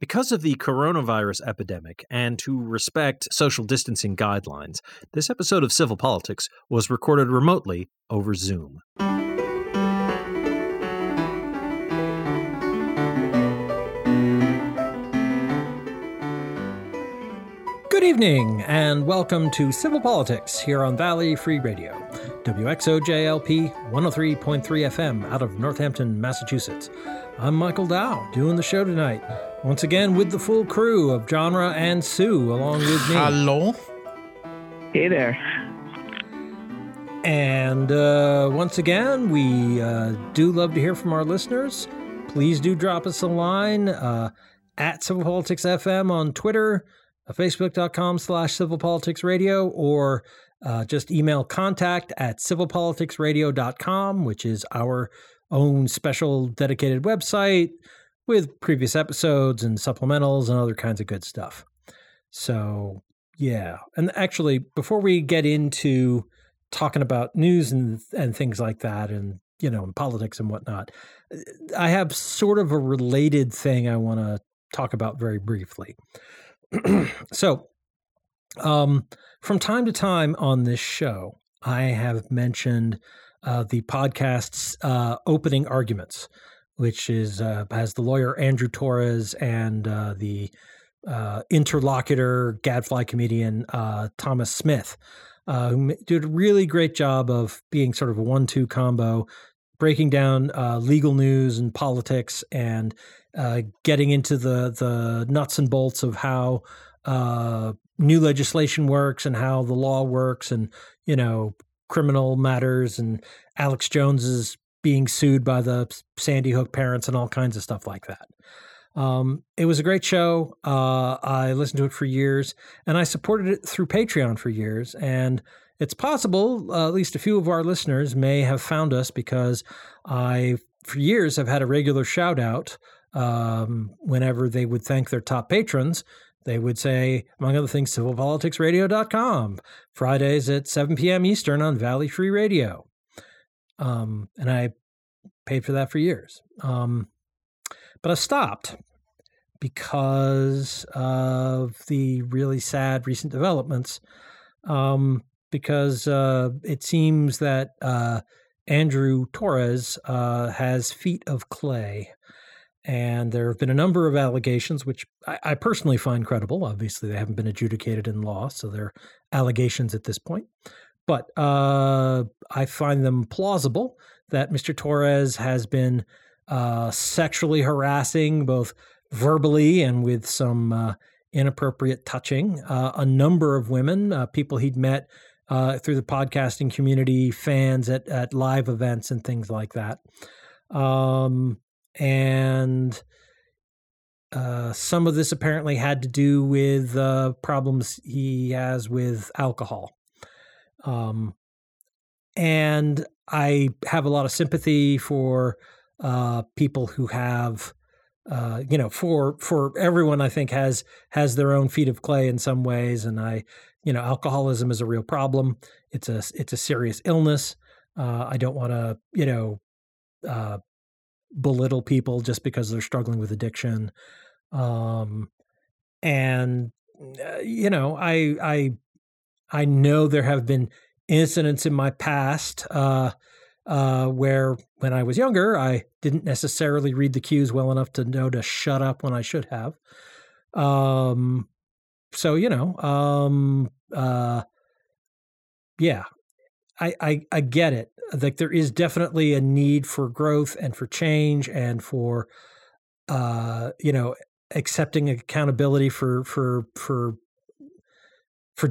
Because of the coronavirus epidemic and to respect social distancing guidelines, this episode of Civil Politics was recorded remotely over Zoom. Good evening, and welcome to Civil Politics here on Valley Free Radio, WXOJLP 103.3 FM out of Northampton, Massachusetts. I'm Michael Dow, doing the show tonight, once again with the full crew of Genre and Sue, along with me. Hello. Hey there. And once again, we do love to hear from our listeners. Please do drop us a line at CivilPoliticsFM on Twitter, Facebook.com/CivilPoliticsRadio, or just email contact at civilpoliticsradio.com, which is our own special dedicated website with previous episodes and supplementals and other kinds of good stuff. So, yeah. And actually, before we get into talking about news and things like that and, you know, and politics and whatnot, I have sort of a related thing I want to talk about very briefly. So, from time to time on this show, I have mentioned the podcast's Opening Arguments, which is has the lawyer Andrew Torrez and the interlocutor gadfly comedian Thomas Smith, who did a really great job of being sort of a 1-2 combo, breaking down legal news and politics and getting into the nuts and bolts of how new legislation works and how the law works and, you know, criminal matters and Alex Jones is being sued by the Sandy Hook parents and all kinds of stuff like that. It was a great show. I listened to it for years and I supported it through Patreon for years. And it's possible at least a few of our listeners may have found us because I, for years, have had a regular shout out whenever they would thank their top patrons. They would say, among other things, civilpoliticsradio.com, Fridays at 7 p.m. Eastern on Valley Free Radio. And I paid for that for years. But I stopped because of the really sad recent developments, because it seems that Andrew Torrez has feet of clay. And there have been a number of allegations, which I personally find credible. Obviously, they haven't been adjudicated in law, so they're allegations at this point. But I find them plausible that Mr. Torrez has been sexually harassing, both verbally and with some inappropriate touching, a number of women, people he'd met through the podcasting community, fans at live events and things like that. And some of this apparently had to do with problems he has with alcohol. And I have a lot of sympathy for people who have, you know, for everyone I think has their own feet of clay in some ways. And you know, alcoholism is a real problem. It's a serious illness. I don't want to, you know, belittle people just because they're struggling with addiction. And, you know, I know there have been incidents in my past where when I was younger, I didn't necessarily read the cues well enough to know to shut up when I should have. So, you know, yeah, I get it. Like, there is definitely a need for growth and for change and for, you know, accepting accountability for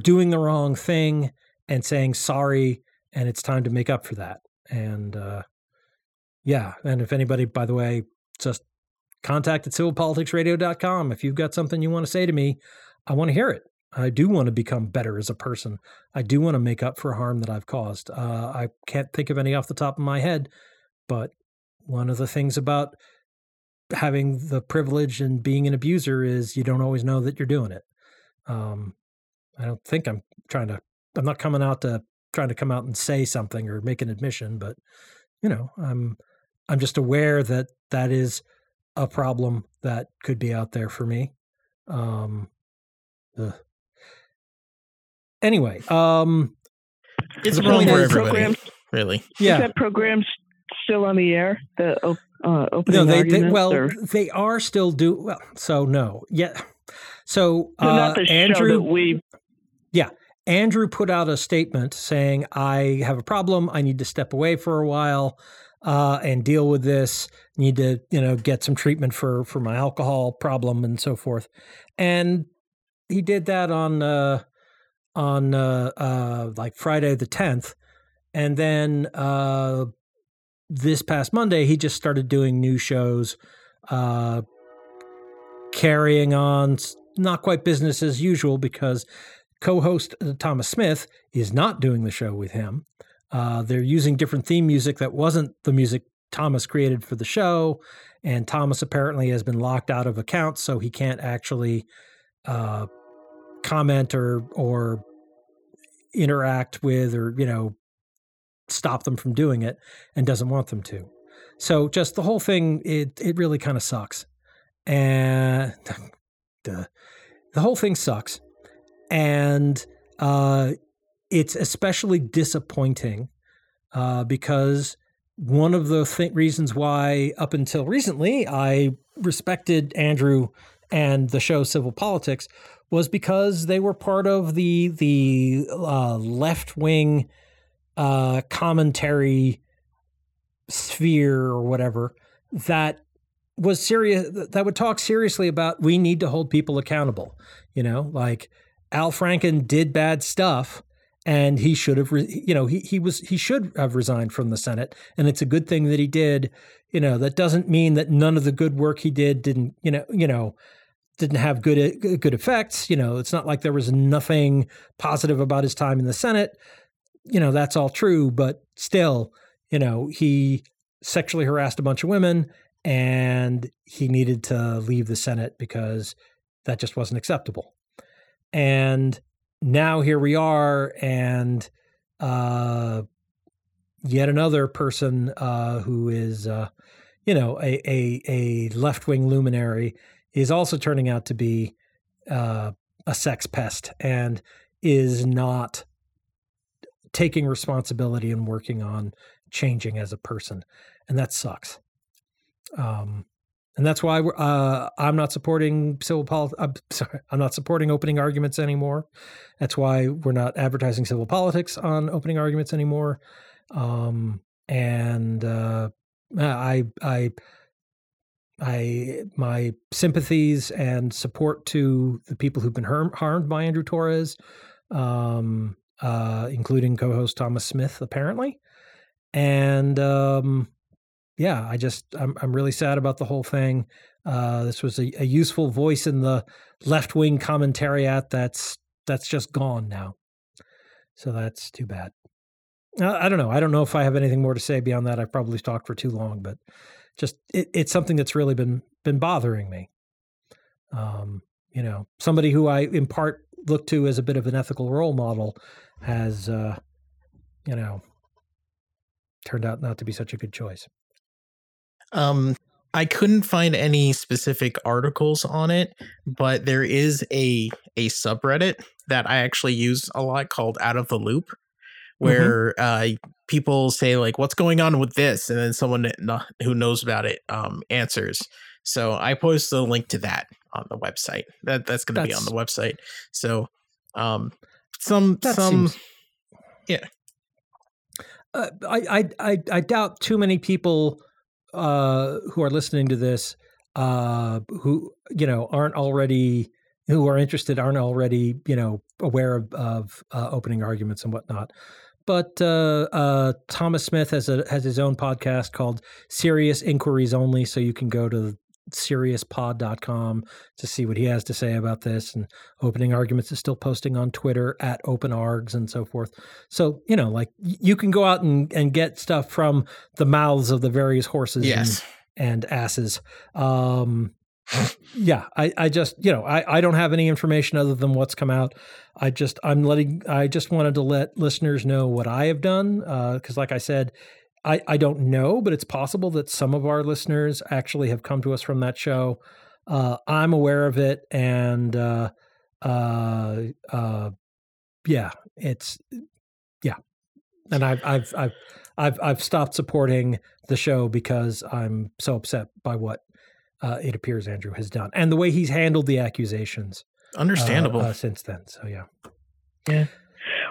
doing the wrong thing and saying sorry, and it's time to make up for that. And, yeah. And if anybody, by the way, just contact at civilpoliticsradio.com. If you've got something you want to say to me, I want to hear it. I do want to become better as a person. I do want to make up for harm that I've caused. I can't think of any off the top of my head, but one of the things about having the privilege and being an abuser is you don't always know that you're doing it. I don't think I'm not coming out to trying to come out and say something or make an admission, but, you know, I'm just aware that that is a problem that could be out there for me. Anyway, it's wrong for everybody, really. Yeah. Is that program still on the air? The opening arguments? They are still no. Yeah. So not the Andrew, show that we... Yeah. Andrew put out a statement saying, I have a problem. I need to step away for a while and deal with this. Need to, get some treatment for my alcohol problem and so forth. And he did that on like Friday the 10th. And then this past Monday, he just started doing new shows, carrying on, not quite business as usual, because co-host Thomas Smith is not doing the show with him. They're using different theme music that wasn't the music Thomas created for the show, and Thomas apparently has been locked out of accounts, so he can't actually comment or interact with or, stop them from doing it, and doesn't want them to. So just the whole thing, it really kind of sucks. And the whole thing sucks. And it's especially disappointing because one of the reasons why up until recently I respected Andrew and the show Civil Politics was because they were part of the left-wing commentary sphere or whatever that was serious, that would talk seriously about we need to hold people accountable, like Al Franken did bad stuff, and he should have, he should have resigned from the Senate, and it's a good thing that he did. That doesn't mean that none of the good work he did didn't, didn't have good effects. It's not like there was nothing positive about his time in the Senate. That's all true, but still, he sexually harassed a bunch of women, and he needed to leave the Senate because that just wasn't acceptable. And now here we are, and yet another person who is, a left-wing luminary is also turning out to be a sex pest and is not taking responsibility and working on changing as a person. And that sucks. And that's why I'm not supporting Civil Politics. I'm not supporting Opening Arguments anymore. That's why we're not advertising Civil Politics on Opening Arguments anymore. My sympathies and support to the people who've been harmed by Andrew Torrez, including co-host Thomas Smith, apparently, and. I'm really sad about the whole thing. This was a useful voice in the left-wing commentariat that's just gone now. So that's too bad. I don't know. I don't know if I have anything more to say beyond that. I've probably talked for too long, but just it's something that's really been bothering me. Somebody who I in part look to as a bit of an ethical role model has, turned out not to be such a good choice. I couldn't find any specific articles on it, but there is a subreddit that I actually use a lot called Out of the Loop, where people say, like, what's going on with this? And then someone who knows about it answers. So I post the link to that on the website. That's going to be on the website. So yeah. I doubt too many people who are listening to this, who, aren't already aware of Opening Arguments and whatnot. But Thomas Smith has his own podcast called Serious Inquiries Only, so you can go to SeriousPod.com to see what he has to say about this. And Opening Arguments is still posting on Twitter at OpenArgs and so forth. So, you can go out and get stuff from the mouths of the various horses and asses. I just, I don't have any information other than what's come out. I just wanted to let listeners know what I have done. 'Cause like I said, I don't know, but it's possible that some of our listeners actually have come to us from that show. I'm aware of it, and yeah, it's yeah, and I've stopped supporting the show because I'm so upset by what it appears Andrew has done and the way he's handled the accusations. Understandable. Since then, so yeah, yeah.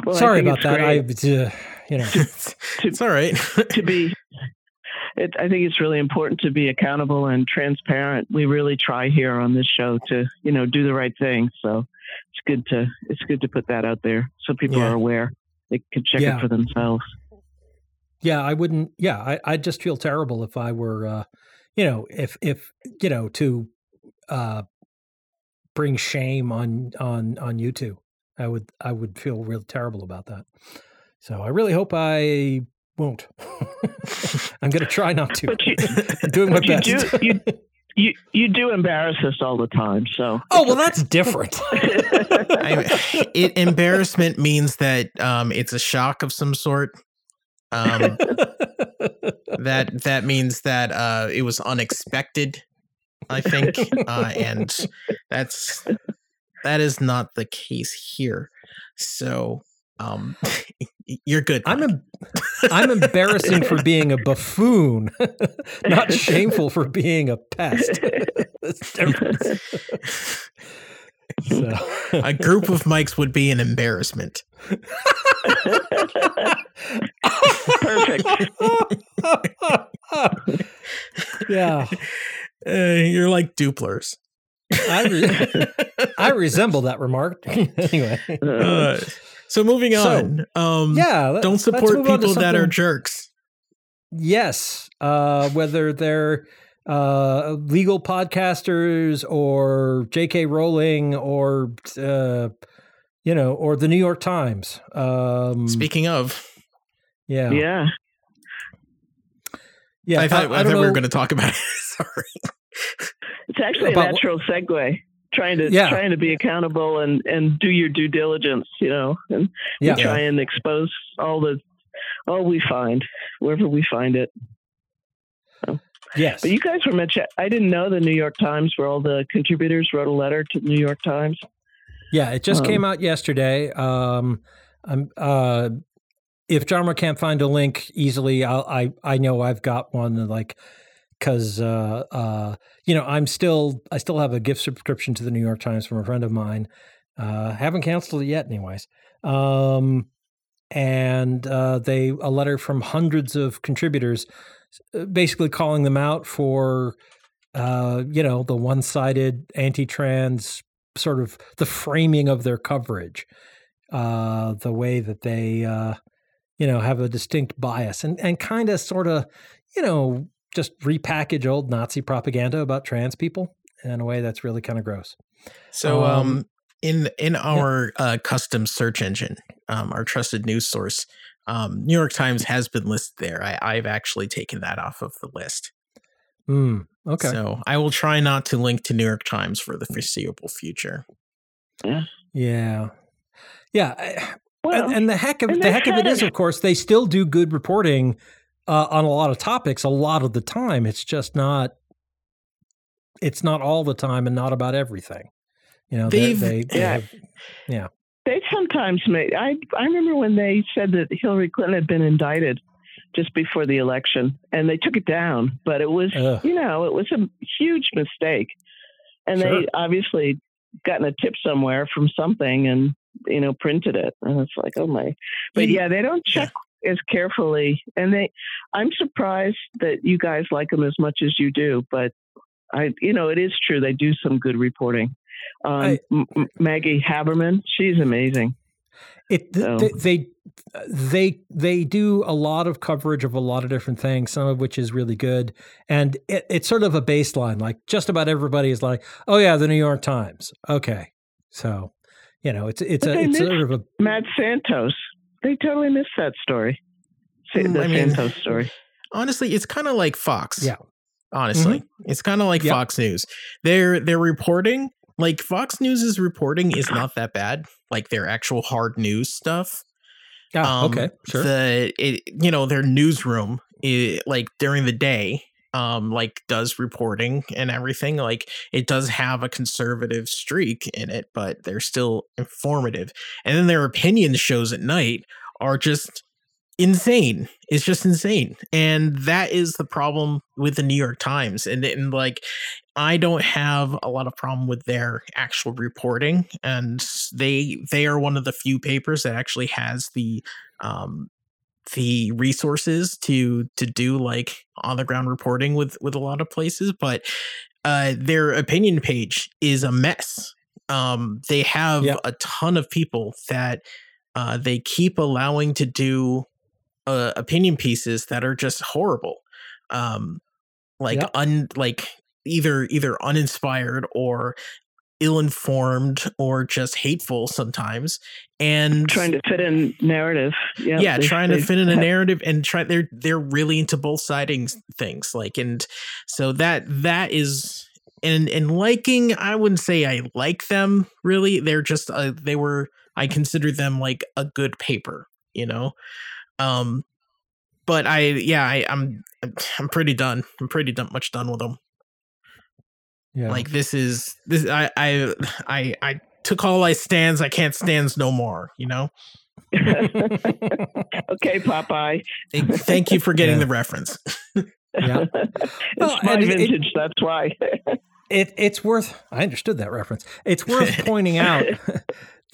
Well, sorry about that. It's all right. I think it's really important to be accountable and transparent. We really try here on this show to, you know, do the right thing. So it's good to put that out there so people are aware. They can check it for themselves. Yeah, I wouldn't. Yeah, I'd just feel terrible if I were, to bring shame on you two. I would feel real terrible about that. So I really hope I won't. I'm going to try not to. But I'm doing my best. You do embarrass us all the time. So. Oh, well, that's different. Embarrassment means that it's a shock of some sort. That means that it was unexpected, I think. And that is not the case here. So you're good. I'm embarrassing for being a buffoon, not shameful for being a pest. That's different. So. A group of mics would be an embarrassment. Perfect. Yeah. You're like duplers. I resemble that remark. Anyway. So moving on. Don't support people that are jerks. Yes. Whether they're legal podcasters or J.K. Rowling or, or the New York Times. Speaking of. Yeah. Yeah. Yeah. I thought we were going to talk about it. Sorry. It's actually a natural segue. Trying to be accountable and do your due diligence, and try and expose all we find wherever we find it. So. Yes, but you guys were mentioned. I didn't know the New York Times, where all the contributors wrote a letter to the New York Times. Yeah, it just came out yesterday. If John can't find a link easily, I know I've got one like. Because, I still have a gift subscription to the New York Times from a friend of mine. Haven't canceled it yet anyways. A letter from hundreds of contributors basically calling them out for, the one-sided anti-trans sort of the framing of their coverage, the way that they, have a distinct bias and kind of sort of, just repackage old Nazi propaganda about trans people in a way that's really kind of gross. So in our custom search engine, our trusted news source, New York Times has been listed there. I've actually taken that off of the list. Okay. So I will try not to link to New York Times for the foreseeable future. Yeah. Yeah. Well, and the heck of it is, of course, they still do good reporting on a lot of topics, a lot of the time. It's just not. It's not all the time, and not about everything. They They sometimes make. I remember when they said that Hillary Clinton had been indicted just before the election, and they took it down. But it was it was a huge mistake, and they obviously gotten a tip somewhere from something, and printed it, and it's like, oh my. But yeah, they don't check. Yeah. As carefully, and I'm surprised that you guys like them as much as you do. But it is true they do some good reporting. Maggie Haberman, she's amazing. They do a lot of coverage of a lot of different things, some of which is really good, and it's sort of a baseline. Like just about everybody is like, oh yeah, the New York Times. Okay, so it's sort of a Matt Santos. They totally missed that story. Santos story. Honestly, it's kind of like Fox. Yeah. Honestly, it's kind of like Fox News. Their reporting, like Fox News's reporting, is not that bad. Like their actual hard news stuff. Yeah. Okay. Sure. Their newsroom, during the day, like does reporting and everything. Like, it does have a conservative streak in it, but they're still informative. And then their opinion shows at night are just insane. It's just insane. And that is the problem with the New York Times. And like, I don't have a lot of problem with their actual reporting. And they are one of the few papers that actually has the resources to do like on the ground reporting with a lot of places. But their opinion page is a mess. They have a ton of people that they keep allowing to do opinion pieces that are just horrible. Either uninspired or ill-informed or just hateful sometimes, and trying to fit in narrative. They're really into both siding things, like, and so that is, and liking, I wouldn't say I like them really. They're just I consider them like a good paper, you know. But I'm pretty done. I'm pretty much done with them. Yeah. Like, this is I took all I stands. I can't stands no more, you know? Okay, Popeye. Thank you for getting the reference. Yeah. It's my vintage, that's why. I understood that reference. It's worth pointing out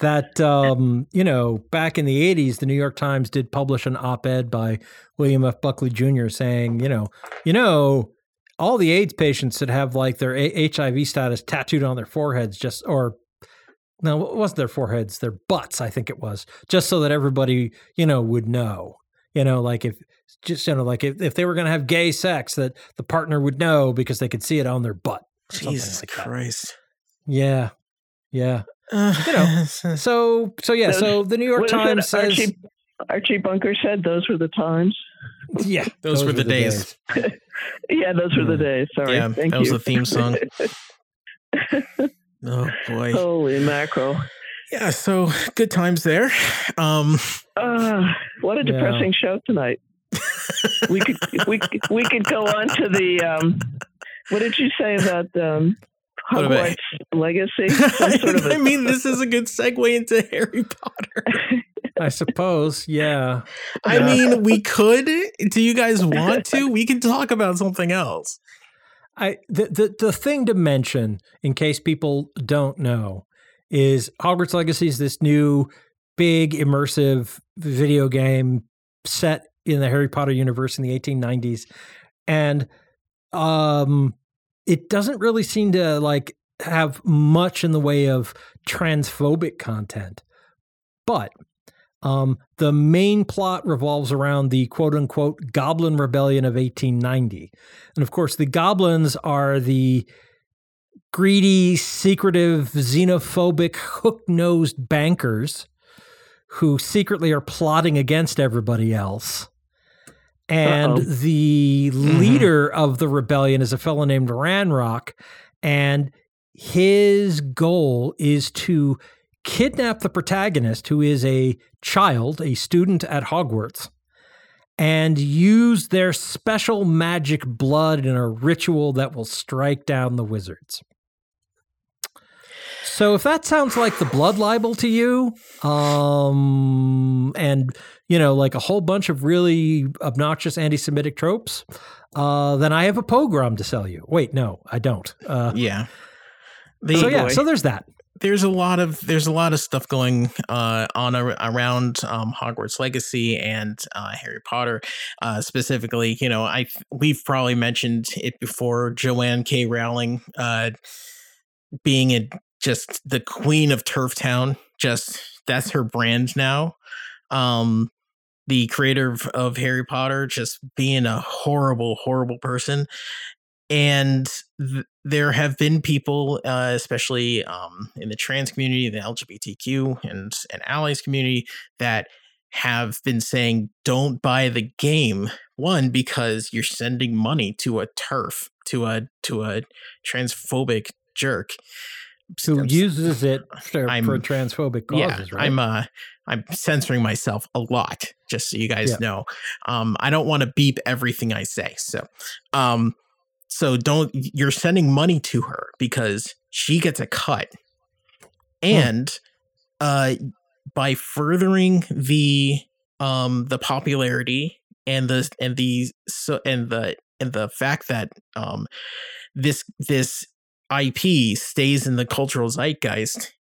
that, back in the 80s, the New York Times did publish an op-ed by William F. Buckley Jr. saying, all the AIDS patients that have like their HIV status tattooed on their foreheads, it wasn't their foreheads, their butts, I think it was, just so that everybody, would know, like if they were going to have gay sex, that the partner would know because they could see it on their butt. Jesus Christ. Yeah. Yeah. So the New York Times says... Archie Bunker said those were the times. Yeah. Those were the days. Yeah, those were the days. Sorry. Yeah, thank you. That was the theme song. Oh, boy. Holy mackerel. Yeah, so good times there. What a depressing show tonight. we could go on to the what did you say about Hogwarts Legacy? This is a good segue into Harry Potter. I suppose, yeah. We could. Do you guys want to? We can talk about something else. The thing to mention, in case people don't know, is Hogwarts Legacy is this new big immersive video game set in the Harry Potter universe in the 1890s. And it doesn't really seem to like have much in the way of transphobic content. But... the main plot revolves around the quote-unquote Goblin Rebellion of 1890. And, of course, the goblins are the greedy, secretive, xenophobic, hook-nosed bankers who secretly are plotting against everybody else. And the leader of the rebellion is a fellow named Ranrock, and his goal is to kidnap the protagonist, who is a child, a student at Hogwarts, and use their special magic blood in a ritual that will strike down the wizards. So if that sounds like the Blood Libel to you, and, like a whole bunch of really obnoxious anti-Semitic tropes, then I have a pogrom to sell you. Wait, no, I don't. So there's that. There's a lot of stuff going on around Hogwarts Legacy and Harry Potter specifically. We've probably mentioned it before. Joanne K. Rowling being just the queen of Turftown, just that's her brand now. The creator of Harry Potter just being a horrible, horrible person. And there have been people, especially in the trans community, the LGBTQ and allies community, that have been saying, don't buy the game. One, because you're sending money to a TERF, to a transphobic jerk who uses it for transphobic causes, right? I'm censoring myself a lot, just so you guys know. I don't want to beep everything I say. So So you're sending money to her because she gets a cut. And by furthering the popularity and the fact that this IP stays in the cultural zeitgeist,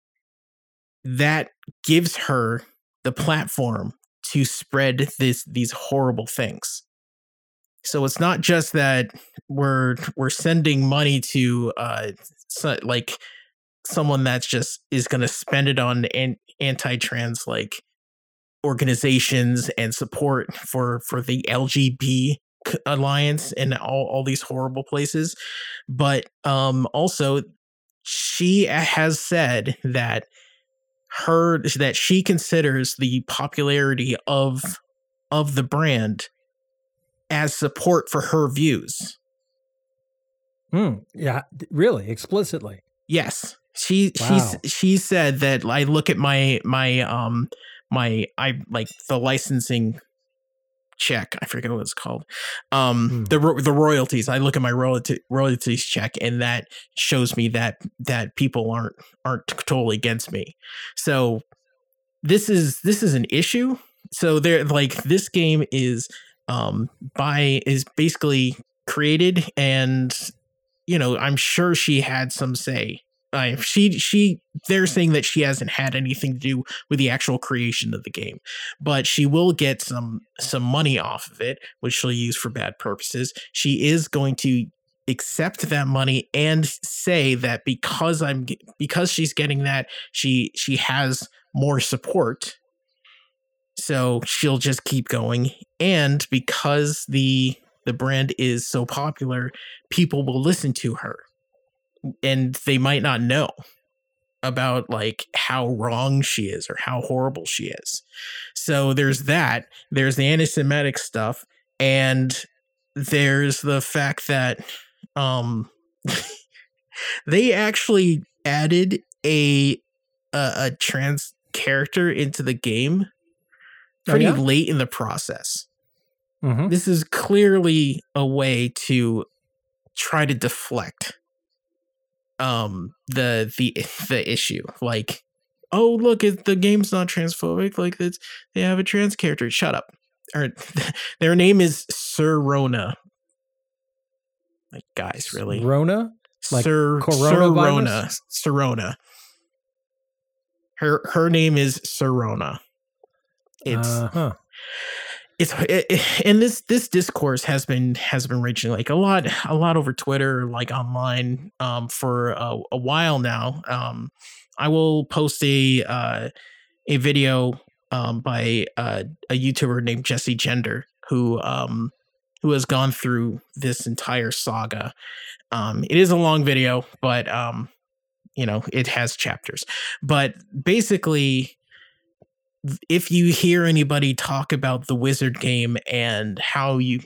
that gives her the platform to spread these horrible things. So it's not just that we're sending money to like someone that's just is going to spend it on anti-trans like organizations and support for the LGBT alliance and all these horrible places, but also she has said that she considers the popularity of the brand as support for her views. Yeah, really explicitly. Yes, she said that I look at my like the licensing check. I forget what it's called. The royalties. I look at my royalties check, and that shows me that people aren't totally against me. So this is an issue. So they're like, this game is basically created, and you know, I'm sure she had some say. They're saying that she hasn't had anything to do with the actual creation of the game, but she will get some money off of it, which she'll use for bad purposes. She is going to accept that money and say that because she's getting that, she has more support, so she'll just keep going. And because the brand is so popular, people will listen to her. And they might not know about like how wrong she is or how horrible she is. So there's that. There's the anti-Semitic stuff, and there's the fact that they actually added a trans character into the game pretty late in the process. Mm-hmm. This is clearly a way to try to deflect the issue. Like, oh look, the game's not transphobic. Like they have a trans character. Shut up. Or their name is Sirona. Like, guys, really? Sirona? Like Sirona. Sirona. Her name is Sirona. It's and this discourse has been raging like a lot over Twitter, like online, for a while now. I will post a video by a YouTuber named Jessie Gender who has gone through this entire saga. It is a long video, but you know, it has chapters. But basically, if you hear anybody talk about the Wizard game and how you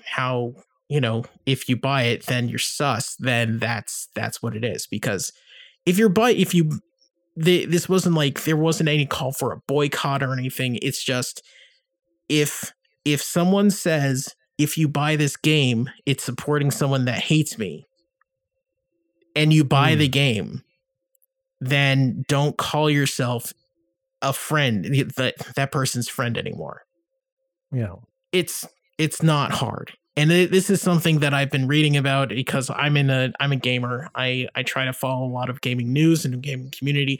know if you buy it then you're sus, then that's what it is. Because this wasn't like there wasn't any call for a boycott or anything. It's just if someone says if you buy this game it's supporting someone that hates me, and you buy the game, then don't call yourself a friend, that person's friend anymore. Yeah, it's not hard, and this is something that I've been reading about because I'm a gamer. I try to follow a lot of gaming news and gaming community,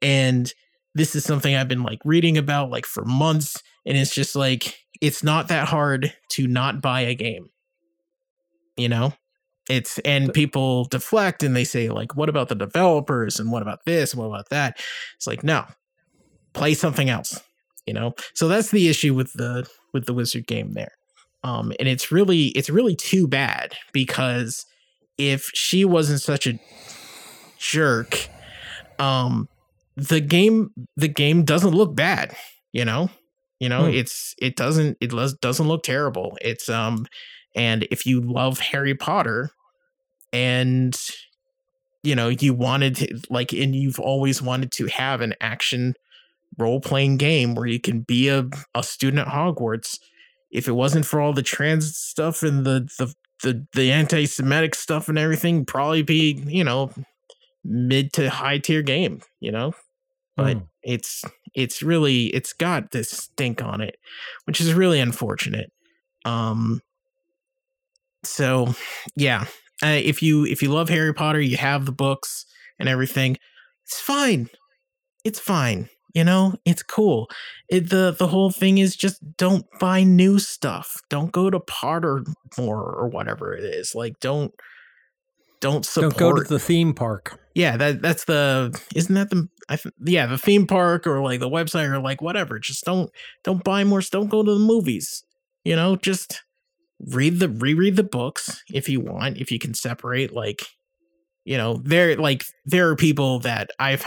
and this is something I've been like reading about like for months, and it's just like it's not that hard to not buy a game. You know, it's and people deflect and they say like, what about the developers and what about this and what about that? It's like, no. Play something else, you know. So that's the issue with the Wizard game there, and it's really too bad, because if she wasn't such a jerk, the game doesn't look bad, you know. You know, it doesn't look terrible. It's and if you love Harry Potter and you know you wanted to, like, and you've always wanted to have an action role-playing game where you can be a student at Hogwarts, if it wasn't for all the trans stuff and the the anti-Semitic stuff and everything probably be, you know, mid to high tier game, you know, but it's got this stink on it, which is really unfortunate. So yeah, if you love Harry Potter, you have the books and everything. It's fine. You know, it's cool. The whole thing is just don't buy new stuff. Don't go to Pottermore or whatever it is. Like, don't support. Don't go to the theme park. Yeah, that's the theme park or like the website or like whatever. Just don't buy more. Don't go to the movies. You know, just reread the books if you want. If you can separate, like, you know, there are people that I've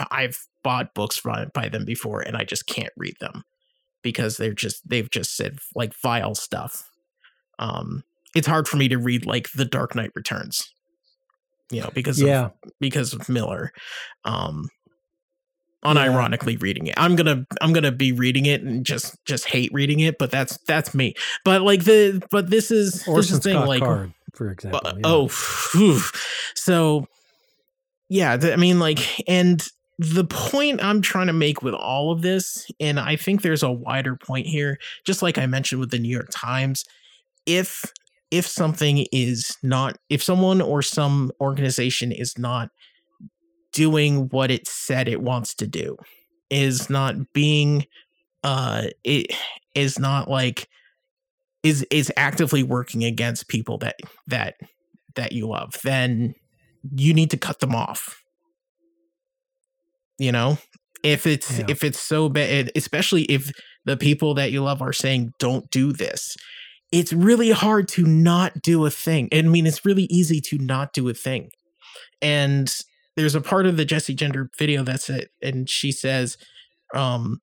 bought books by them before and I just can't read them because they've just said like vile stuff. It's hard for me to read like The Dark Knight Returns, you know, because of Miller, unironically reading it. I'm going to be reading it and just hate reading it, but that's me. But like this is the thing, like Card, for example. So yeah, I mean, like, and the point I'm trying to make with all of this, and I think there's a wider point here, just like I mentioned with the New York Times, if something is not, if someone or some organization is not doing what it said it wants to do, is not being, it is not like, is actively working against people that you love, then you need to cut them off. You know, if it's so bad, especially if the people that you love are saying, don't do this, it's really hard to not do a thing. I mean, it's really easy to not do a thing. And there's a part of the Jessie Gender video that's it. And she says, like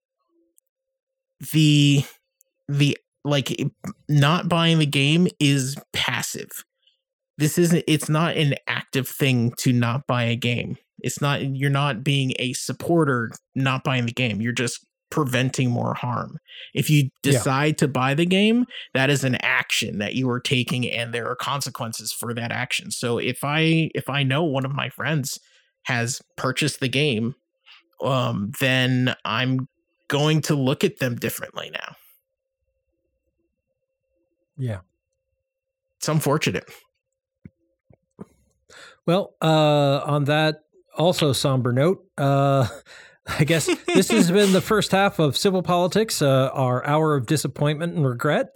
not buying the game is passive. It's not an active thing to not buy a game. It's not, you're not being a supporter, not buying the game. You're just preventing more harm. If you decide to buy the game, that is an action that you are taking and there are consequences for that action. So if I know one of my friends has purchased the game, then I'm going to look at them differently now. Yeah. It's unfortunate. Well, on that, also somber note, I guess this has been the first half of Civil Politics, our hour of disappointment and regret.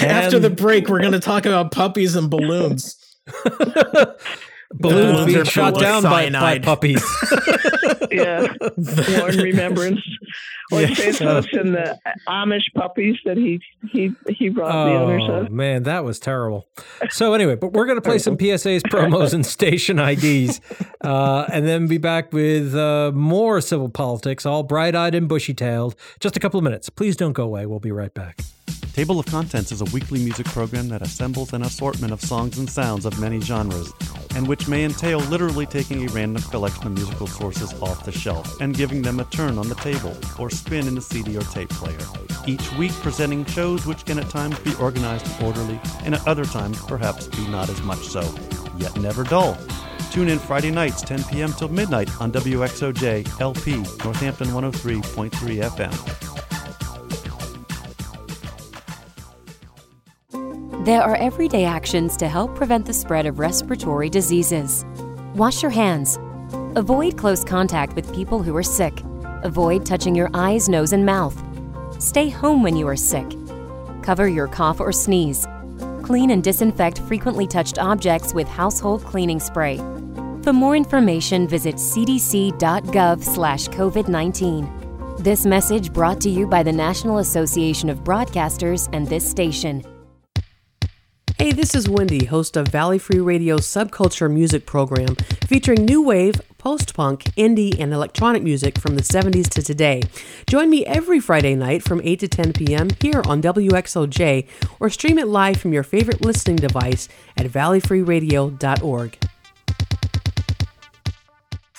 After the break, we're going to talk about puppies and balloons. Balloons being shot down by puppies. Yeah, Lord remembrance. Or Faith Host and the Amish puppies that he brought the others up. Oh, man, that was terrible. So anyway, but we're going to play some PSAs, promos, and station IDs, and then be back with more Civil Politics, all bright-eyed and bushy-tailed. Just a couple of minutes. Please don't go away. We'll be right back. Table of Contents is a weekly music program that assembles an assortment of songs and sounds of many genres, and which may entail literally taking a random collection of musical sources off the shelf and giving them a turn on the table or spin in a CD or tape player. Each week presenting shows which can at times be organized and orderly, and at other times perhaps be not as much so, yet never dull. Tune in Friday nights, 10 p.m. till midnight on WXOJLP, Northampton 103.3 FM. There are everyday actions to help prevent the spread of respiratory diseases. Wash your hands. Avoid close contact with people who are sick. Avoid touching your eyes, nose, and mouth. Stay home when you are sick. Cover your cough or sneeze. Clean and disinfect frequently touched objects with household cleaning spray. For more information, visit cdc.gov/COVID-19. This message brought to you by the National Association of Broadcasters and this station. Hey, this is Wendy, host of Valley Free Radio's Subculture Music Program, featuring new wave, post-punk, indie, and electronic music from the 70s to today. Join me every Friday night from 8 to 10 p.m. here on WXOJ, or stream it live from your favorite listening device at valleyfreeradio.org.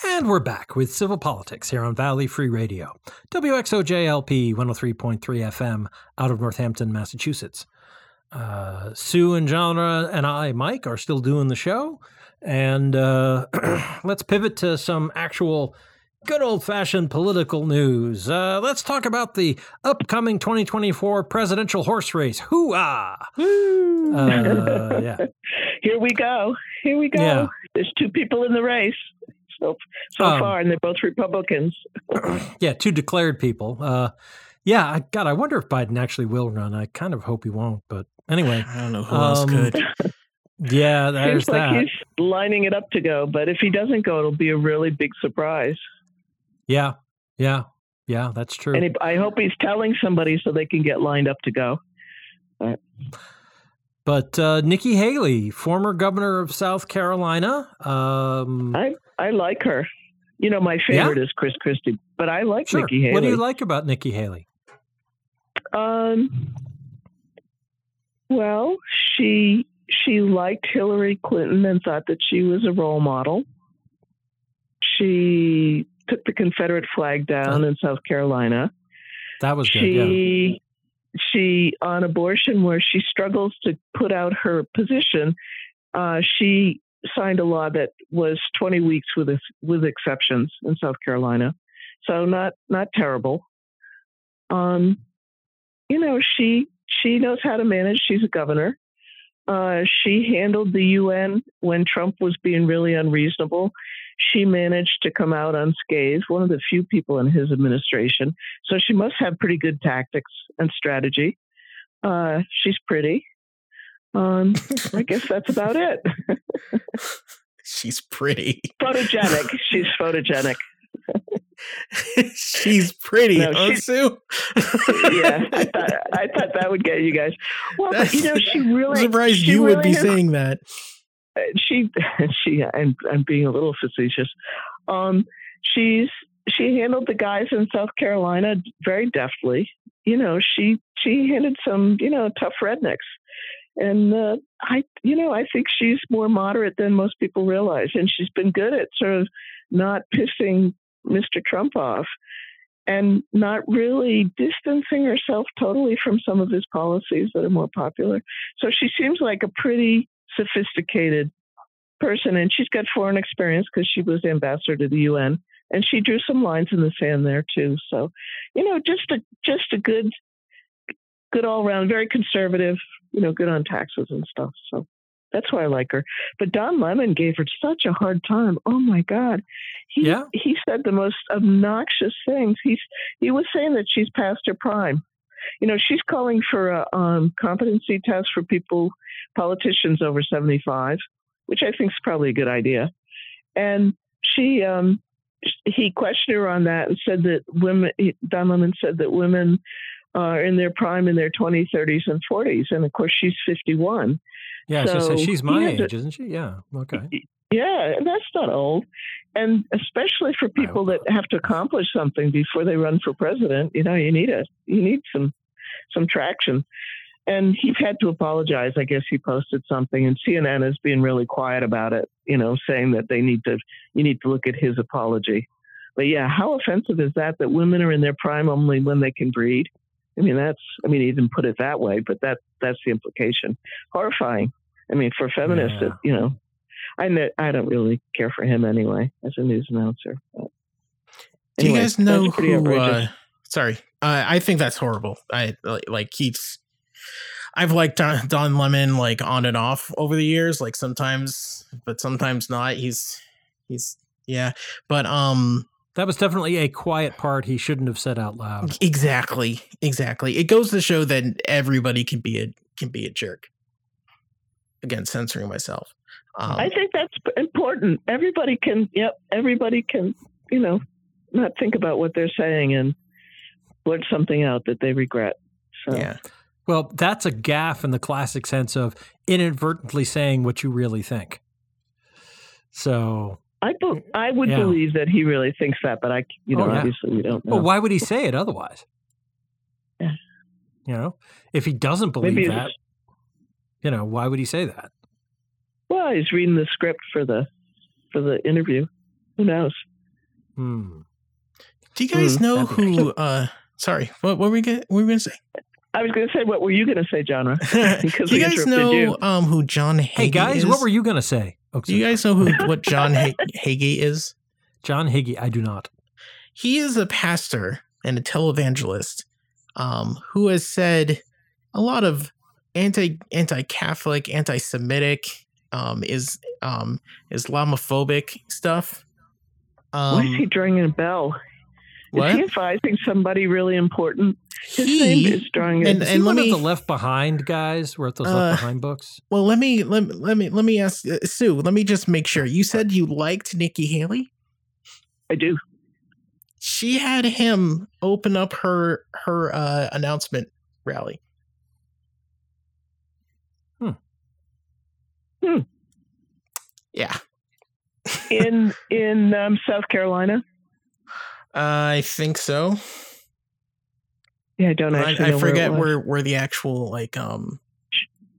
And we're back with Civil Politics here on Valley Free Radio, WXOJLP 103.3 FM out of Northampton, Massachusetts. Sue and Genre and I, Mike, are still doing the show. And let's pivot to some actual good old-fashioned political news. Let's talk about the upcoming 2024 presidential horse race. Hoo-ah! Woo! Yeah. Here we go. Yeah. There's two people in the race so far, and they're both Republicans. Yeah, two declared people. God, I wonder if Biden actually will run. I kind of hope he won't, but anyway. I don't know who else could. Yeah, there's that. He's lining it up to go, but if he doesn't go, it'll be a really big surprise. Yeah, that's true. And I hope he's telling somebody so they can get lined up to go. But Nikki Haley, former governor of South Carolina. I like her. You know, my favorite is Chris Christie, but I like Nikki Haley. What do you like about Nikki Haley? Well, she liked Hillary Clinton and thought that she was a role model. She took the Confederate flag down in South Carolina. That was good. She on abortion, where she struggles to put out her position. She signed a law that was 20 weeks with exceptions in South Carolina. So not terrible. She knows how to manage. She's a governor. She handled the UN when Trump was being really unreasonable. She managed to come out unscathed, one of the few people in his administration. So she must have pretty good tactics and strategy. She's pretty. I guess that's about it. She's pretty. Photogenic. She's photogenic. She's pretty, Sue? Yeah, I thought that would get you guys. Well, but, she really... I'm surprised you really would be saying that. She and I'm being a little facetious. She handled the guys in South Carolina very deftly. She handled some, tough rednecks. And I think she's more moderate than most people realize, and she's been good at sort of not pissing Mr. Trump off and not really distancing herself totally from some of his policies that are more popular. So she seems like a pretty sophisticated person, and she's got foreign experience because she was ambassador to the UN, and she drew some lines in the sand there too. So, just a good all around, very conservative, good on taxes and stuff. So that's why I like her. But Don Lemon gave her such a hard time. Oh my God. He said the most obnoxious things. He was saying that she's past her prime. She's calling for a competency test for politicians over 75, which I think is probably a good idea. And he questioned her on that and said that Don Lemon said that women are in their prime in their 20s, 30s, and 40s. And of course, she's 51. Yeah, so she's my age, isn't she? Yeah, okay. Yeah, that's not old. And especially for people that have to accomplish something before they run for president, you need some traction. And he had to apologize. I guess he posted something, and CNN is being really quiet about it, saying that you need to look at his apology. But yeah, how offensive is that women are in their prime only when they can breed? He didn't put it that way, but that's the implication. Horrifying. For feminists, yeah. I don't really care for him anyway as a news announcer. Do you guys know who? I think that's horrible. I've liked Don Lemon on and off over the years, sometimes, but sometimes not. That was definitely a quiet part he shouldn't have said out loud. Exactly. It goes to show that everybody can be a jerk. Again, censoring myself. I think that's important. Everybody can, not think about what they're saying and blurt something out that they regret. So. Yeah. Well, that's a gaffe in the classic sense of inadvertently saying what you really think. So... I would believe that he really thinks that, but obviously we don't know. Well, why would he say it otherwise? Yeah. If he doesn't believe that, why would he say that? Well, he's reading the script for the interview. Who knows? Do you guys know who? Sorry, what were we going to say? I was going to say, what were you going to say, John? Because you guys know who John Hagee is? Hey, guys, is? What were you going to say? Okay. Do you guys know what John Hagee is? John Hagee, I do not. He is a pastor and a televangelist who has said a lot of anti-Catholic, anti-Semitic, Islamophobic stuff. Why is he drawing a bell? What? Is he advising somebody really important? His name is drawing a bell. And one of the Left Behind guys wrote those Left Behind books. Well, let me ask Sue. Let me just make sure. You said you liked Nikki Haley. I do. She had him open up her announcement rally. Hmm. Yeah. in South Carolina? I think so. Yeah, I don't actually know. I forget where the actual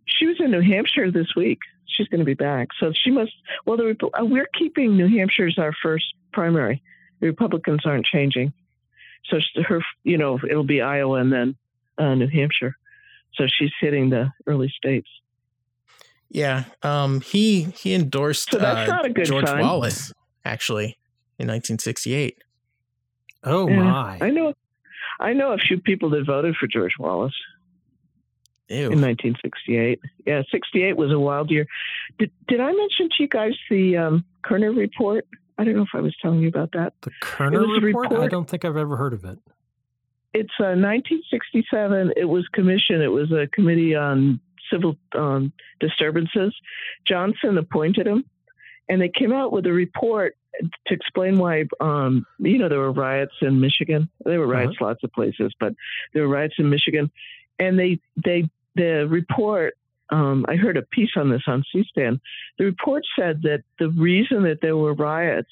She was in New Hampshire this week. She's going to be back. So she must we're keeping New Hampshire as our first primary. The Republicans aren't changing. So it'll be Iowa and then New Hampshire. So she's hitting the early states. Yeah, he endorsed George Wallace, actually, in 1968. Oh, yeah, my. I know a few people that voted for George Wallace. Ew. In 1968. Yeah, 68 was a wild year. Did I mention to you guys the Kerner Report? I don't know if I was telling you about that. The Kerner Report? I don't think I've ever heard of it. It's 1967. It was commissioned. It was a committee on civil disturbances. Johnson appointed him, and they came out with a report to explain why, there were riots in Michigan. There were riots lots of places, but there were riots in Michigan. And the report, I heard a piece on this on C-SPAN. The report said that the reason that there were riots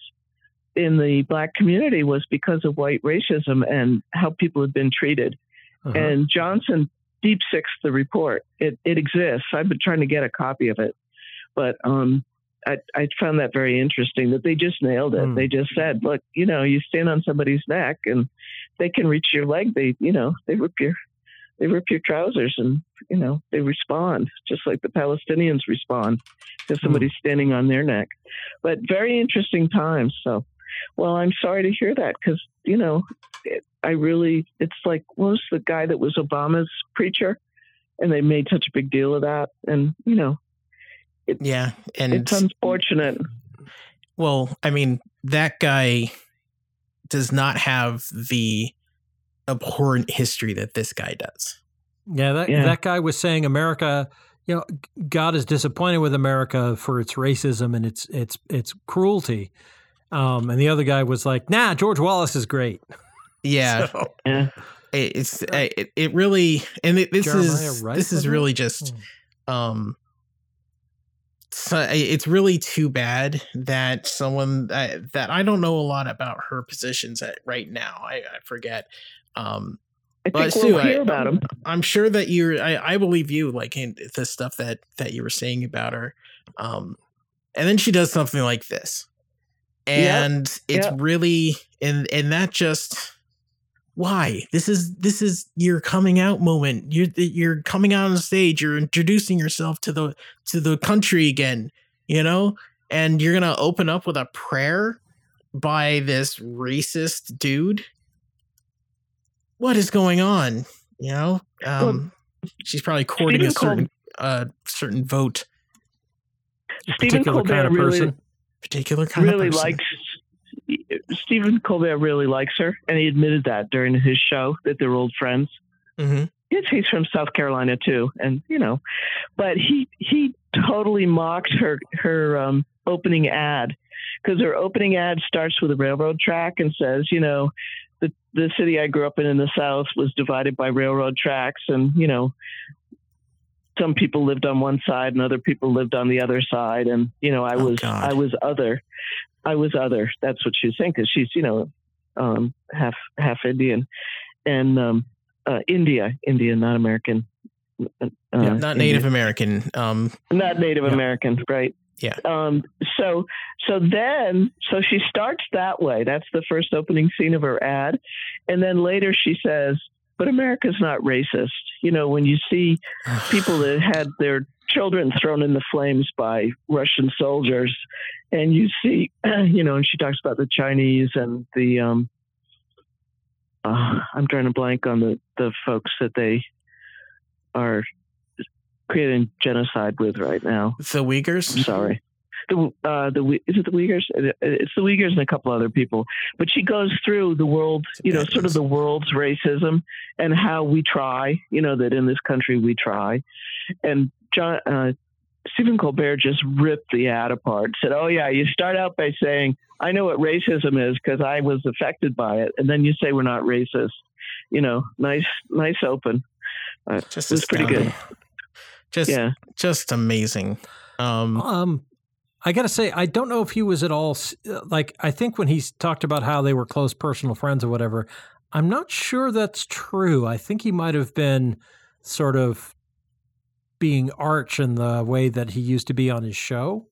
in the black community was because of white racism and how people had been treated. Uh-huh. And Johnson deep sixed the report. It exists. I've been trying to get a copy of it, but I found that very interesting that they just nailed it. Mm. They just said, look, you stand on somebody's neck and they can reach your leg. They rip your trousers and, they respond just like the Palestinians respond to somebody standing on their neck, but very interesting times. So, well, I'm sorry to hear that because, it's like, what was the guy that was Obama's preacher? And they made such a big deal of that. And, it's unfortunate. Well, I mean, that guy does not have the abhorrent history that this guy does. Yeah, that guy was saying America, God is disappointed with America for its racism and its cruelty. And the other guy was like, nah, George Wallace is great. Yeah. So, yeah. It really, and this is really just, so it's really too bad that someone that I don't know a lot about her positions right now. I forget. I think we'll hear about them. I'm sure that I believe you, like in the stuff that you were saying about her. And then she does something like this. And really, and that just, why? This is your coming out moment. You're coming out on stage. You're introducing yourself to the country again, and you're going to open up with a prayer by this racist dude. What is going on? She's probably courting a certain vote. Stephen Colbert kind of person. Really particular kind really of person. Stephen Colbert really likes her, and he admitted that during his show that they're old friends. Mm-hmm. Yes, he's from South Carolina too, and but he totally mocked her opening ad because her opening ad starts with a railroad track and says, the city I grew up in the South was divided by railroad tracks, and some people lived on one side and other people lived on the other side. And, I was other. That's what she's saying. 'Cause she's, half Indian and, India, not American, not Native American, not Native American. Right. Yeah. So she starts that way. That's the first opening scene of her ad. And then later she says, But America's not racist. You know, when you see people that had their children thrown in the flames by Russian soldiers, and you see, you know, and she talks about the Chinese and the, I'm trying to blank on the folks that they are creating genocide with right now. The Uyghurs? I'm sorry. Is it the Uyghurs? It's the Uyghurs and a couple other people. But she goes through the world, you know, sort of the world's racism and how we try, you know, that in this country we try. And Stephen Colbert just ripped the ad apart, said, oh, yeah, you start out by saying, I know what racism is because I was affected by it. And then you say we're not racist. You know, nice open. Just it's pretty good. Just amazing. I got to say, I don't know if he was at all like, I think when he's talked about how they were close personal friends or whatever, I'm not sure that's true. I think he might have been sort of being arch in the way that he used to be on his show.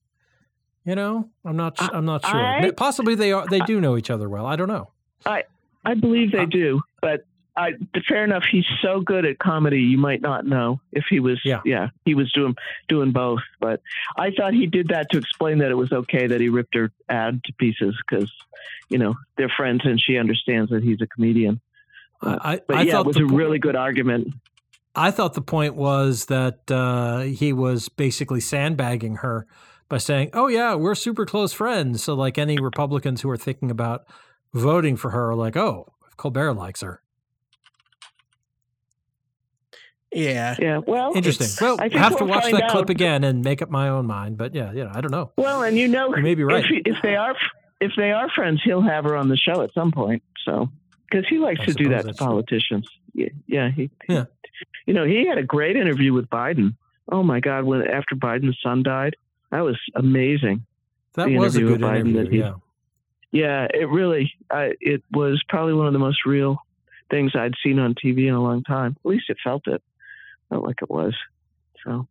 You know, I'm not sure. Possibly they do know each other well. I don't know. I believe they do, but fair enough. He's so good at comedy, you might not know if he was. Yeah, he was doing both. But I thought he did that to explain that it was okay that he ripped her ad to pieces because, you know, they're friends and she understands that he's a comedian. It was a really good argument. I thought the point was that he was basically sandbagging her by saying, "Oh yeah, we're super close friends." So like any Republicans who are thinking about voting for her are like, "Oh, Colbert likes her." Yeah. Yeah. Well, interesting. Well, I have to watch that clip again and make up my own mind. But yeah, you know, I don't know. Well, and you know, you may be right. If they are friends, he'll have her on the show at some point. So because he likes to do that to politicians. Yeah. Yeah. You know, he had a great interview with Biden. Oh my God! After Biden's son died, that was amazing. That was a good interview. Yeah, it really. It was probably one of the most real things I'd seen on TV in a long time. At least it felt it. Not like it was. So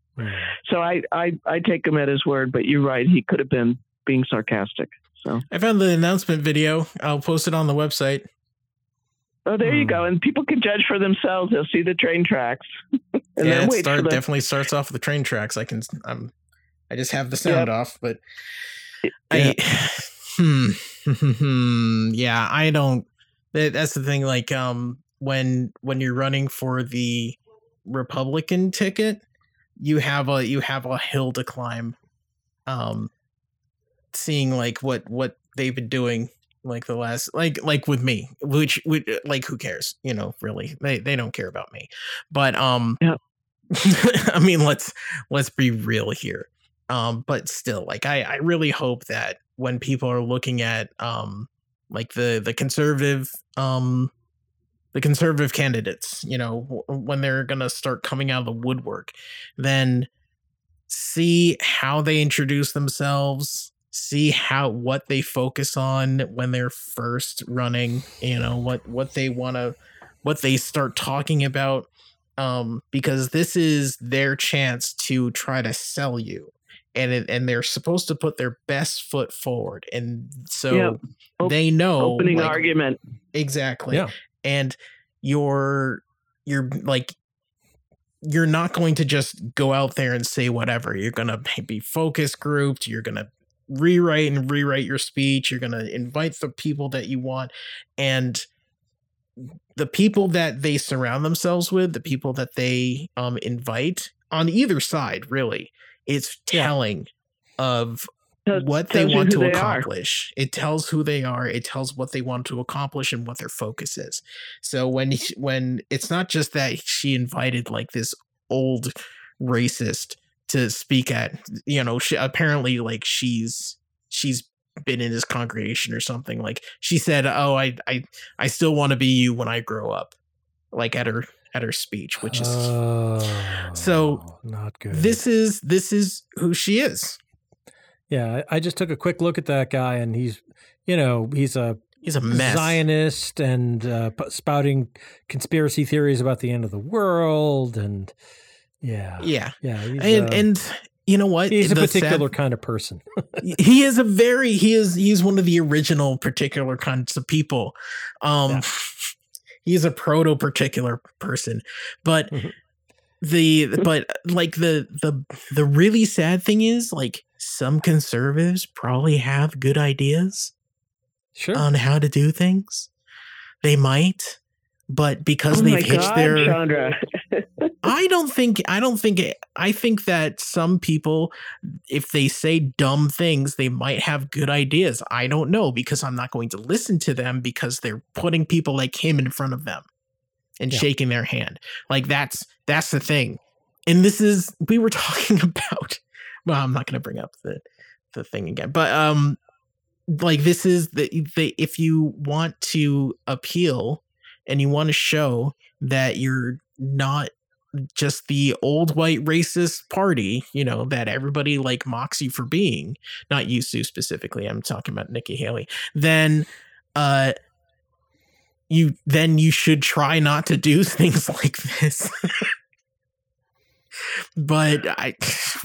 I take him at his word, but you're right. He could have been being sarcastic. So I found the announcement video. I'll post it on the website. Oh, there you go. And people can judge for themselves. They'll see the train tracks. Definitely starts off with the train tracks. I just have the sound off, but I don't. That's the thing. Like, when you're running for the Republican ticket, you have a hill to climb. Seeing like what they've been doing, like the last, like with me, which like who cares? You know, really, they don't care about me. But I mean, let's be real here. But still, like I really hope that when people are looking at like the conservative candidates, you know, when they're going to start coming out of the woodwork, then see how they introduce themselves, see what they focus on when they're first running, you know, what they start talking about, because this is their chance to try to sell you. And they're supposed to put their best foot forward, and so they know opening argument exactly. Yeah. And you're like you're not going to just go out there and say whatever. You're gonna be focus grouped. You're gonna rewrite your speech. You're gonna invite the people that you want, and the people that they surround themselves with, the people that they invite on either side, really. It's telling of what they want to accomplish. It tells who they are. It tells what they want to accomplish and what their focus is. So when it's not just that she invited like this old racist to speak at, you know, she, apparently like she's been in his congregation or something. Like she said, "Oh, I still want to be you when I grow up," like at her speech, which is so not good. This is who she is. Yeah, I just took a quick look at that guy, and he's, you know, he's a mess. Zionist and spouting conspiracy theories about the end of the world, and yeah. And you know what? He's a particular kind of person. He's one of the original particular kinds of people. He's a proto-particular person. But the really sad thing is, like, some conservatives probably have good ideas on how to do things. They might, but because I think that some people, if they say dumb things, they might have good ideas. I don't know, because I'm not going to listen to them, because they're putting people like him in front of them and shaking their hand. Like, that's the thing. And this is, we were talking about, well, I'm not going to bring up the thing again, but like, this is the if you want to appeal and you want to show that you're not just the old white racist party, you know, that everybody like mocks you for being, not you, Sue, specifically, I'm talking about Nikki Haley, then you should try not to do things like this. But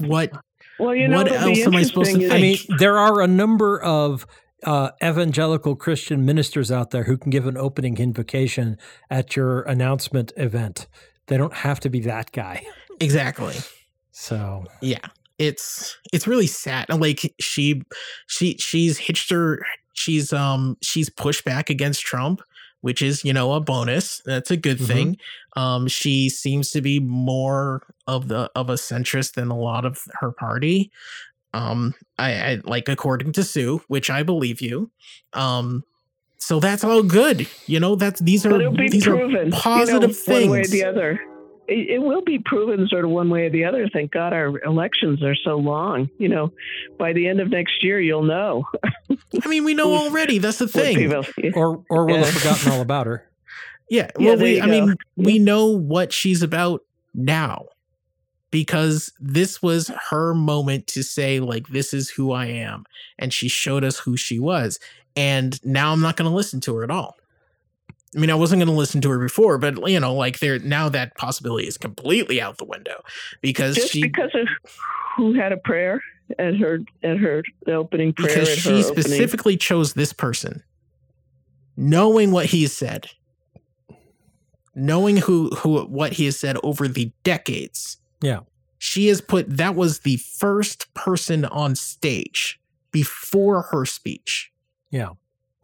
what else am I supposed to think? I mean, there are a number of evangelical Christian ministers out there who can give an opening invocation at your announcement event. They don't have to be that guy. Exactly. So yeah, it's really sad. Like, she's pushed back against Trump, which is, you know, a bonus. That's a good thing. She seems to be more of a centrist than a lot of her party. I like, according to Sue, which I believe you. So that's all good. You know, these are positive things. One way or the other. It will be proven sort of one way or the other. Thank God our elections are so long. You know, by the end of next year, you'll know. I mean, we know already. That's the thing. Or we'll have forgotten all about her. Yeah. Well, we know what she's about now, because this was her moment to say, like, this is who I am. And she showed us who she was. And now I'm not going to listen to her at all. I mean, I wasn't going to listen to her before, but, you know, like, there now that possibility is completely out the window, because because of who had a prayer at the opening prayer. Because she specifically chose this person, knowing what he said, knowing what he has said over the decades. Yeah, she has that was the first person on stage before her speech. Yeah.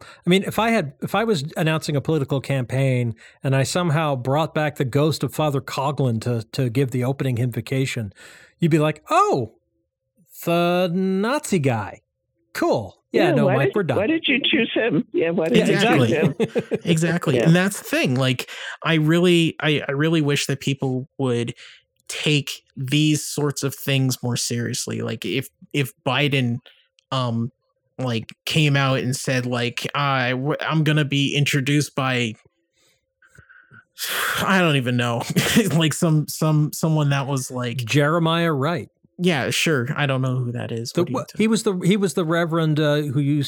I mean, if I was announcing a political campaign and I somehow brought back the ghost of Father Coughlin to give the opening invocation, you'd be like, oh, the Nazi guy. Cool. Yeah, no, Mike, we're done. Why did you choose him? Yeah, why did you choose him? Exactly. Yeah. And that's the thing. Like, I really wish that people would take these sorts of things more seriously. Like, if Biden like came out and said, like, I'm going to be introduced by, I don't even know, like someone that was like Jeremiah Wright. Yeah, sure. I don't know who that is. He was the Reverend who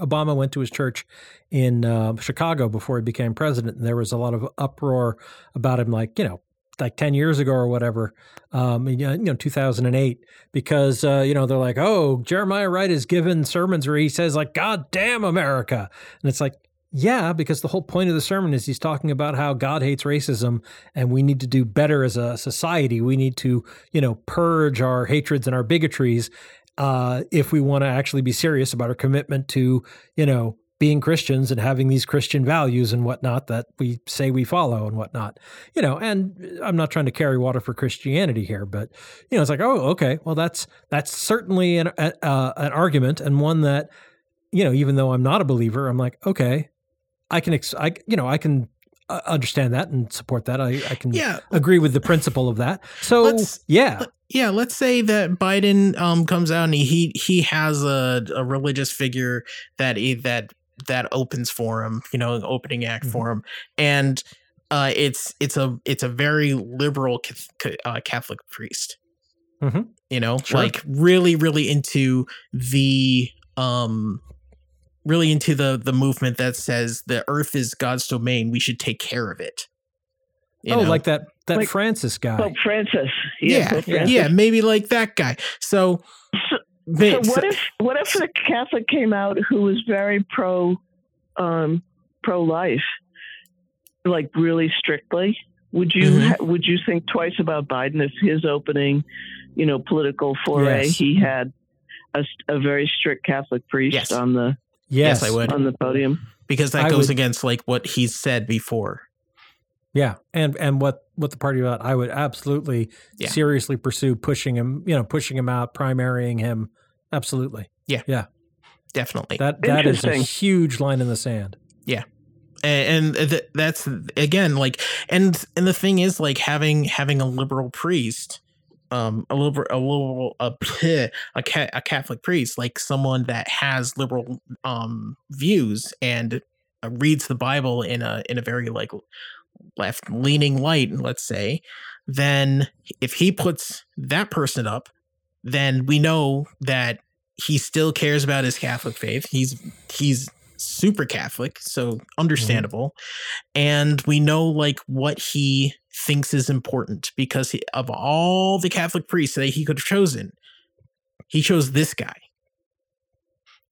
Obama went to his church in Chicago before he became president. And there was a lot of uproar about him, like, you know, like 10 years ago or whatever, 2008, because, you know, they're like, oh, Jeremiah Wright is given sermons where he says, like, God damn America. And it's like, yeah, because the whole point of the sermon is he's talking about how God hates racism and we need to do better as a society. We need to, you know, purge our hatreds and our bigotries if we want to actually be serious about our commitment to, you know, being Christians and having these Christian values and whatnot that we say we follow and whatnot, you know. And I'm not trying to carry water for Christianity here, but, you know, it's like, oh, okay, well, that's certainly an argument, and one that, you know, even though I'm not a believer, I'm like, okay, I can understand that and support that. I can agree with the principle of that. So let's say that Biden comes out and he has a religious figure that opens for him, you know, an opening act for him. And it's a very liberal Catholic priest, you know, like really, really into the movement that says the earth is God's domain. We should take care of it. You know? Like that like Francis guy. Pope Francis. Yeah, maybe like that guy. So what if the Catholic came out who was very pro life, like really strictly? Would you would you think twice about Biden if his opening, you know, political foray he had a very strict Catholic priest on the I would on the podium, because that goes against like what he's said before. Yeah, and what the party about? I would absolutely seriously pursue pushing him, you know, pushing him out, primarying him. Absolutely. Yeah. Yeah. Definitely. That is a huge line in the sand. Yeah. And that's again, like, and the thing is, like, having a liberal priest, a Catholic priest, like someone that has liberal views and reads the Bible in a very like left leaning light, let's say, then if he puts that person up, then we know that he still cares about his Catholic faith. He's super Catholic, so understandable. And we know like what he thinks is important, because of all the Catholic priests that he could have chosen, he chose this guy.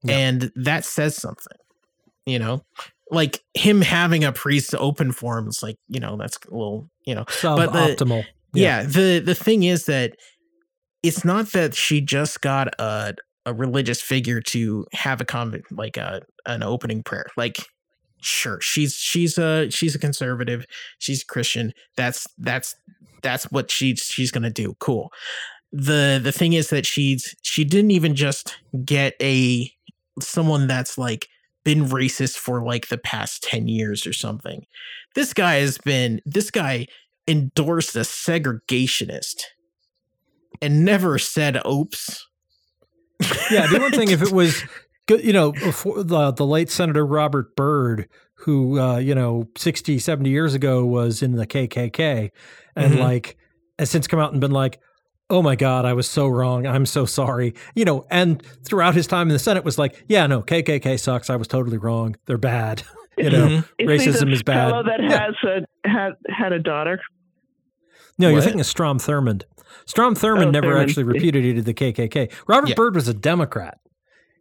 Yep. And that says something, you know, like him having a priest open for him is like, you know, that's a little, you know, suboptimal. Yeah. The thing is that it's not that she just got a religious figure to have an opening prayer. Like, sure, she's a conservative, she's Christian. That's what she's gonna do. Cool. The thing is that she didn't even just get someone that's like been racist for like the past 10 years or something. This guy endorsed a segregationist and never said oops. Yeah, the one thing, if it was, you know, before the late Senator Robert Byrd, who, you know, 60, 70 years ago was in the KKK and like has since come out and been like, oh, my God, I was so wrong. I'm so sorry. You know, and throughout his time in the Senate was like, yeah, no, KKK sucks. I was totally wrong. They're bad. You know, racism is bad. Fellow that had a daughter. No, you're thinking of Strom Thurmond. Strom Thurmond never actually repudiated the KKK. Robert Byrd was a Democrat.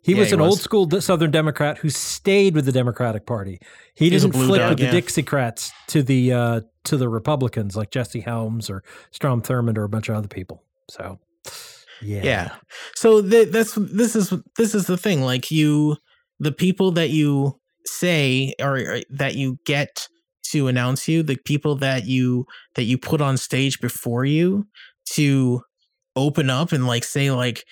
He was an old school Southern Democrat who stayed with the Democratic Party. He didn't flip with the Dixiecrats to the Republicans like Jesse Helms or Strom Thurmond or a bunch of other people. So, yeah. So this is the thing. Like the people that you say or that you get to announce you, the people that you put on stage before you to open up and like say like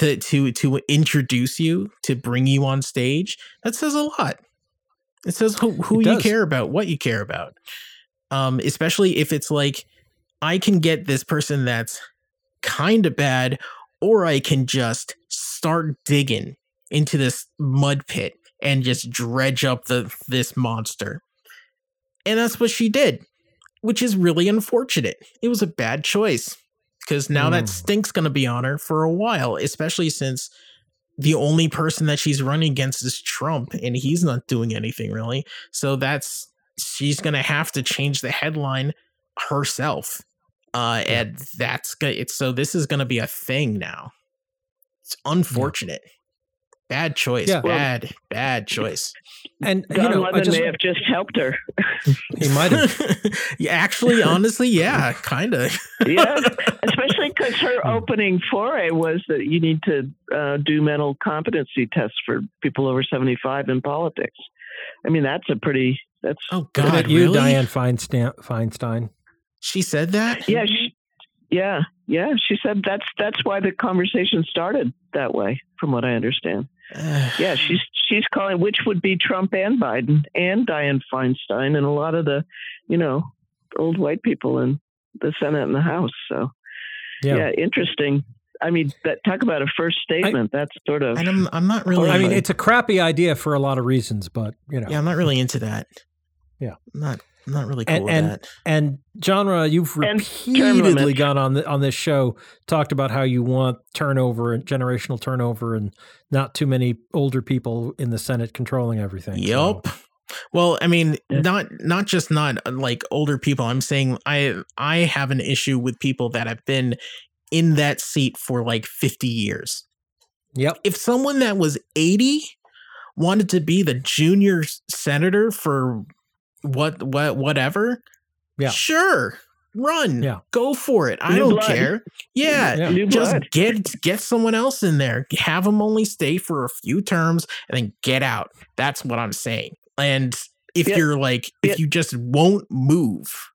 to introduce you, to bring you on stage, that says a lot. It says who you care about, what you care about. Especially if it's like, I can get this person that's kind of bad, or I can just start digging into this mud pit and just dredge up this monster. And that's what she did, which is really unfortunate. It was a bad choice, because now that stink's going to be on her for a while, especially since the only person that she's running against is Trump, and he's not doing anything really. So she's going to have to change the headline herself. And that's good. So this is going to be a thing now. It's unfortunate. Bad choice. Yeah. Bad choice. And Don Lemon may have just helped her. He might have. Actually, honestly, yeah, kind of. Yeah, especially because her opening foray was that you need to do mental competency tests for people over 75 in politics. I mean, that's oh God, what about you, really? Dianne Feinstein. She said that. Yeah, yeah. She said that's why the conversation started that way, from what I understand. Yeah, she's calling, which would be Trump and Biden and Dianne Feinstein and a lot of the, you know, old white people in the Senate and the House. So, yeah interesting. I mean, talk about a first statement. That's sort of. And I'm not really. I mean, it's a crappy idea for a lot of reasons, but you know. Yeah, I'm not really into that. Yeah, I'm not really cool with that. And genre, you've repeatedly gone on this show, talked about how you want turnover and generational turnover and not too many older people in the Senate controlling everything. Yep. So. Well, I mean, not just not like older people. I'm saying I have an issue with people that have been in that seat for like 50 years. Yep. If someone that was 80 wanted to be the junior senator for whatever. Yeah. Sure. Run. Yeah. Go for it. I don't care. Yeah. Just get someone else in there. Have them only stay for a few terms and then get out. That's what I'm saying. And if you're like, if you just won't move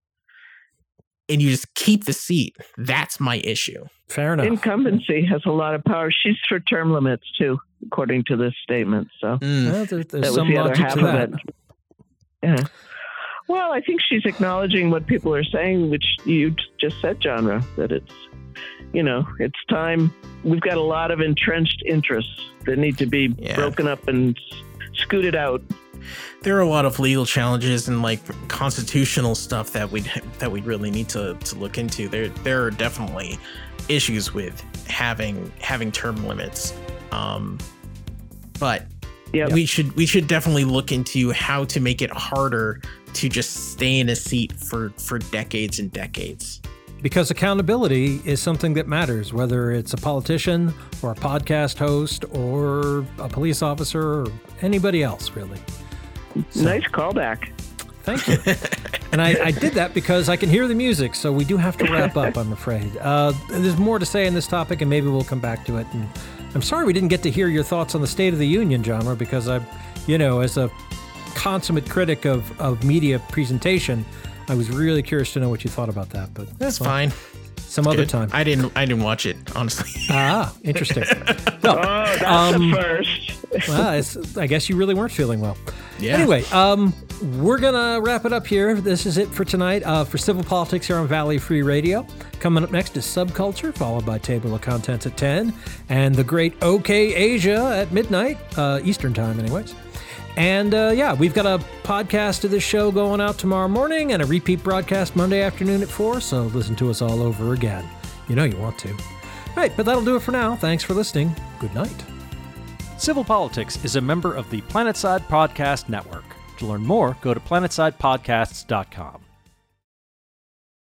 and you just keep the seat, that's my issue. Fair enough. Incumbency has a lot of power. She's for term limits too, according to this statement. So well, there's some logic to that. Yeah. Well, I think she's acknowledging what people are saying, which you just said, genre, that it's, you know, it's time. We've got a lot of entrenched interests that need to be broken up and scooted out. There are a lot of legal challenges and like constitutional stuff that we really need to look into. There are definitely issues with having term limits, but we should definitely look into how to make it harder to just stay in a seat for decades and decades. Because accountability is something that matters, whether it's a politician or a podcast host or a police officer or anybody else, really. So, nice callback. Thank you. And I did that because I can hear the music, so we do have to wrap up, I'm afraid. There's more to say on this topic, and maybe we'll come back to it. And I'm sorry we didn't get to hear your thoughts on the State of the Union, genre, because I, you know, as a consummate critic of media presentation, I was really curious to know what you thought about that. But that's fine. Some it's other good. Time. I didn't watch it, honestly. Ah, interesting. Well, that's the first. Well, I guess you really weren't feeling well. Yeah. Anyway, we're going to wrap it up here. This is it for tonight for Civil Politics here on Valley Free Radio. Coming up next is Subculture, followed by Table of Contents at 10, and the great OK Asia at midnight, Eastern time anyways. And we've got a podcast of this show going out tomorrow morning and a repeat broadcast Monday afternoon at 4, so listen to us all over again. You know you want to. Right, but that'll do it for now. Thanks for listening. Good night. Civil Politics is a member of the Planetside Podcast Network. To learn more, go to planetsidepodcasts.com.